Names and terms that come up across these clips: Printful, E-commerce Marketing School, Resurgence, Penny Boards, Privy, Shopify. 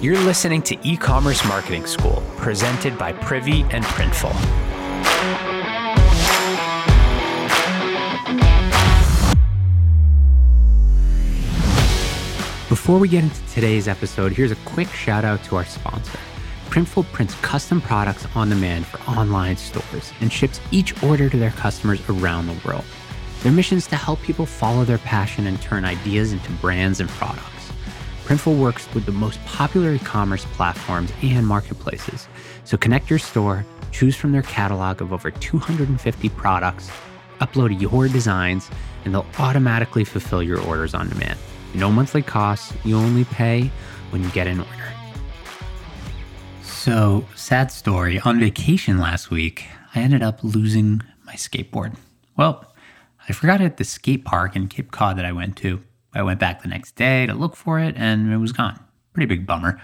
You're listening to E-commerce Marketing School, presented by Privy and Printful. Before we get into today's episode, here's a quick shout out to our sponsor. Printful prints custom products on demand for online stores and ships each order to their customers around the world. Their mission is to help people follow their passion and turn ideas into brands and products. Printful works with the most popular e-commerce platforms and marketplaces. So connect your store, choose from their catalog of over 250 products, upload your designs, and they'll automatically fulfill your orders on demand. No monthly costs, you only pay when you get an order. So, sad story, on vacation last week, I ended up losing my skateboard. Well, I forgot it at the skate park in Cape Cod that I went to. I went back the next day to look for it, and it was gone. Pretty big bummer.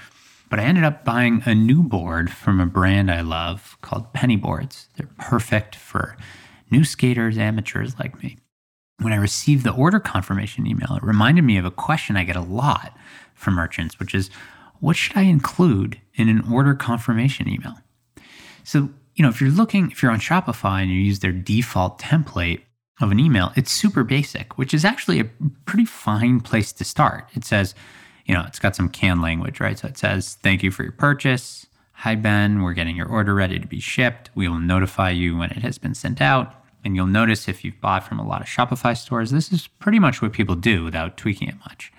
But I ended up buying a new board from a brand I love called Penny Boards. They're perfect for new skaters, amateurs like me. When I received the order confirmation email, it reminded me of a question I get a lot from merchants, which is, what should I include in an order confirmation email? So, if you're on Shopify and you use their default template of an email, it's super basic, which is actually a pretty fine place to start. It says, it's got some canned language, right? So it says, thank you for your purchase. Hi, Ben, we're getting your order ready to be shipped. We will notify you when it has been sent out. And you'll notice if you've bought from a lot of Shopify stores, this is pretty much what people do without tweaking it much.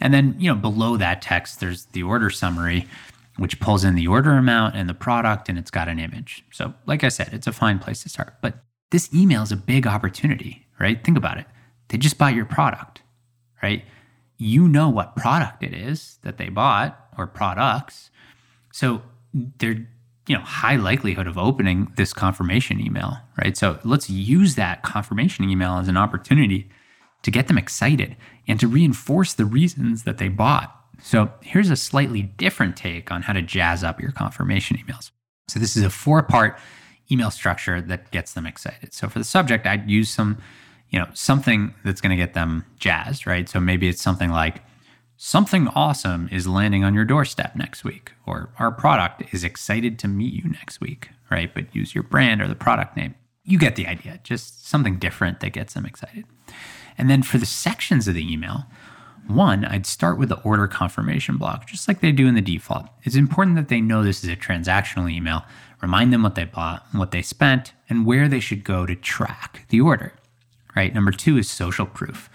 And then, below that text, there's the order summary, which pulls in the order amount and the product, and it's got an image. So like I said, it's a fine place to start. But this email is a big opportunity, right? Think about it. They just bought your product, right? You know what product it is that they bought, or products. So they're, high likelihood of opening this confirmation email, right? So let's use that confirmation email as an opportunity to get them excited and to reinforce the reasons that they bought. So here's a slightly different take on how to jazz up your confirmation emails. So this is a four-part email structure that gets them excited. So for the subject, I'd use something that's going to get them jazzed, right? So maybe it's something like, something awesome is landing on your doorstep next week, or our product is excited to meet you next week, right? But use your brand or the product name. You get the idea, just something different that gets them excited. And then for the sections of the email, one, I'd start with the order confirmation block, just like they do in the default. It's important that they know this is a transactional email. Remind them what they bought, what they spent, and where they should go to track the order, right? Number two is social proof.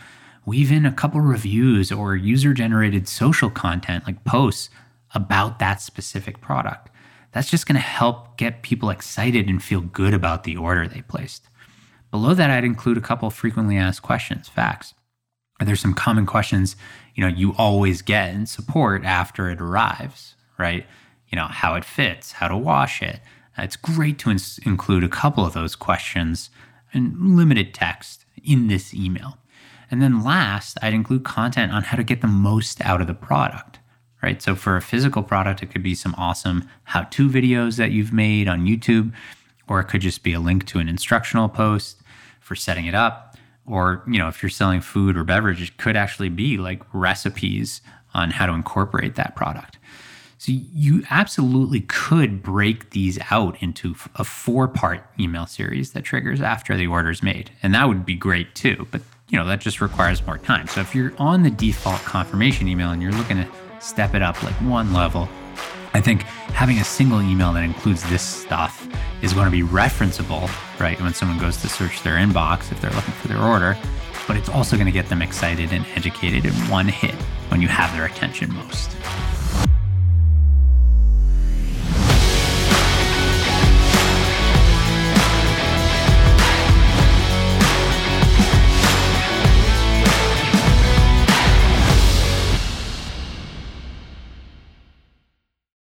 Weave in a couple reviews or user-generated social content like posts about that specific product. That's just going to help get people excited and feel good about the order they placed. Below that, I'd include a couple frequently asked questions, facts. There's some common questions, you always get in support after it arrives, right? How it fits, how to wash it. It's great to include a couple of those questions and limited text in this email. And then last, I'd include content on how to get the most out of the product, right? So for a physical product, it could be some awesome how-to videos that you've made on YouTube, or it could just be a link to an instructional post for setting it up. Or, if you're selling food or beverage, it could actually be like recipes on how to incorporate that product. So you absolutely could break these out into a four-part email series that triggers after the order is made. And that would be great too, but that just requires more time. So if you're on the default confirmation email and you're looking to step it up like one level, I think having a single email that includes this stuff is going to be referenceable, right? When someone goes to search their inbox, if they're looking for their order, but it's also going to get them excited and educated in one hit when you have their attention most.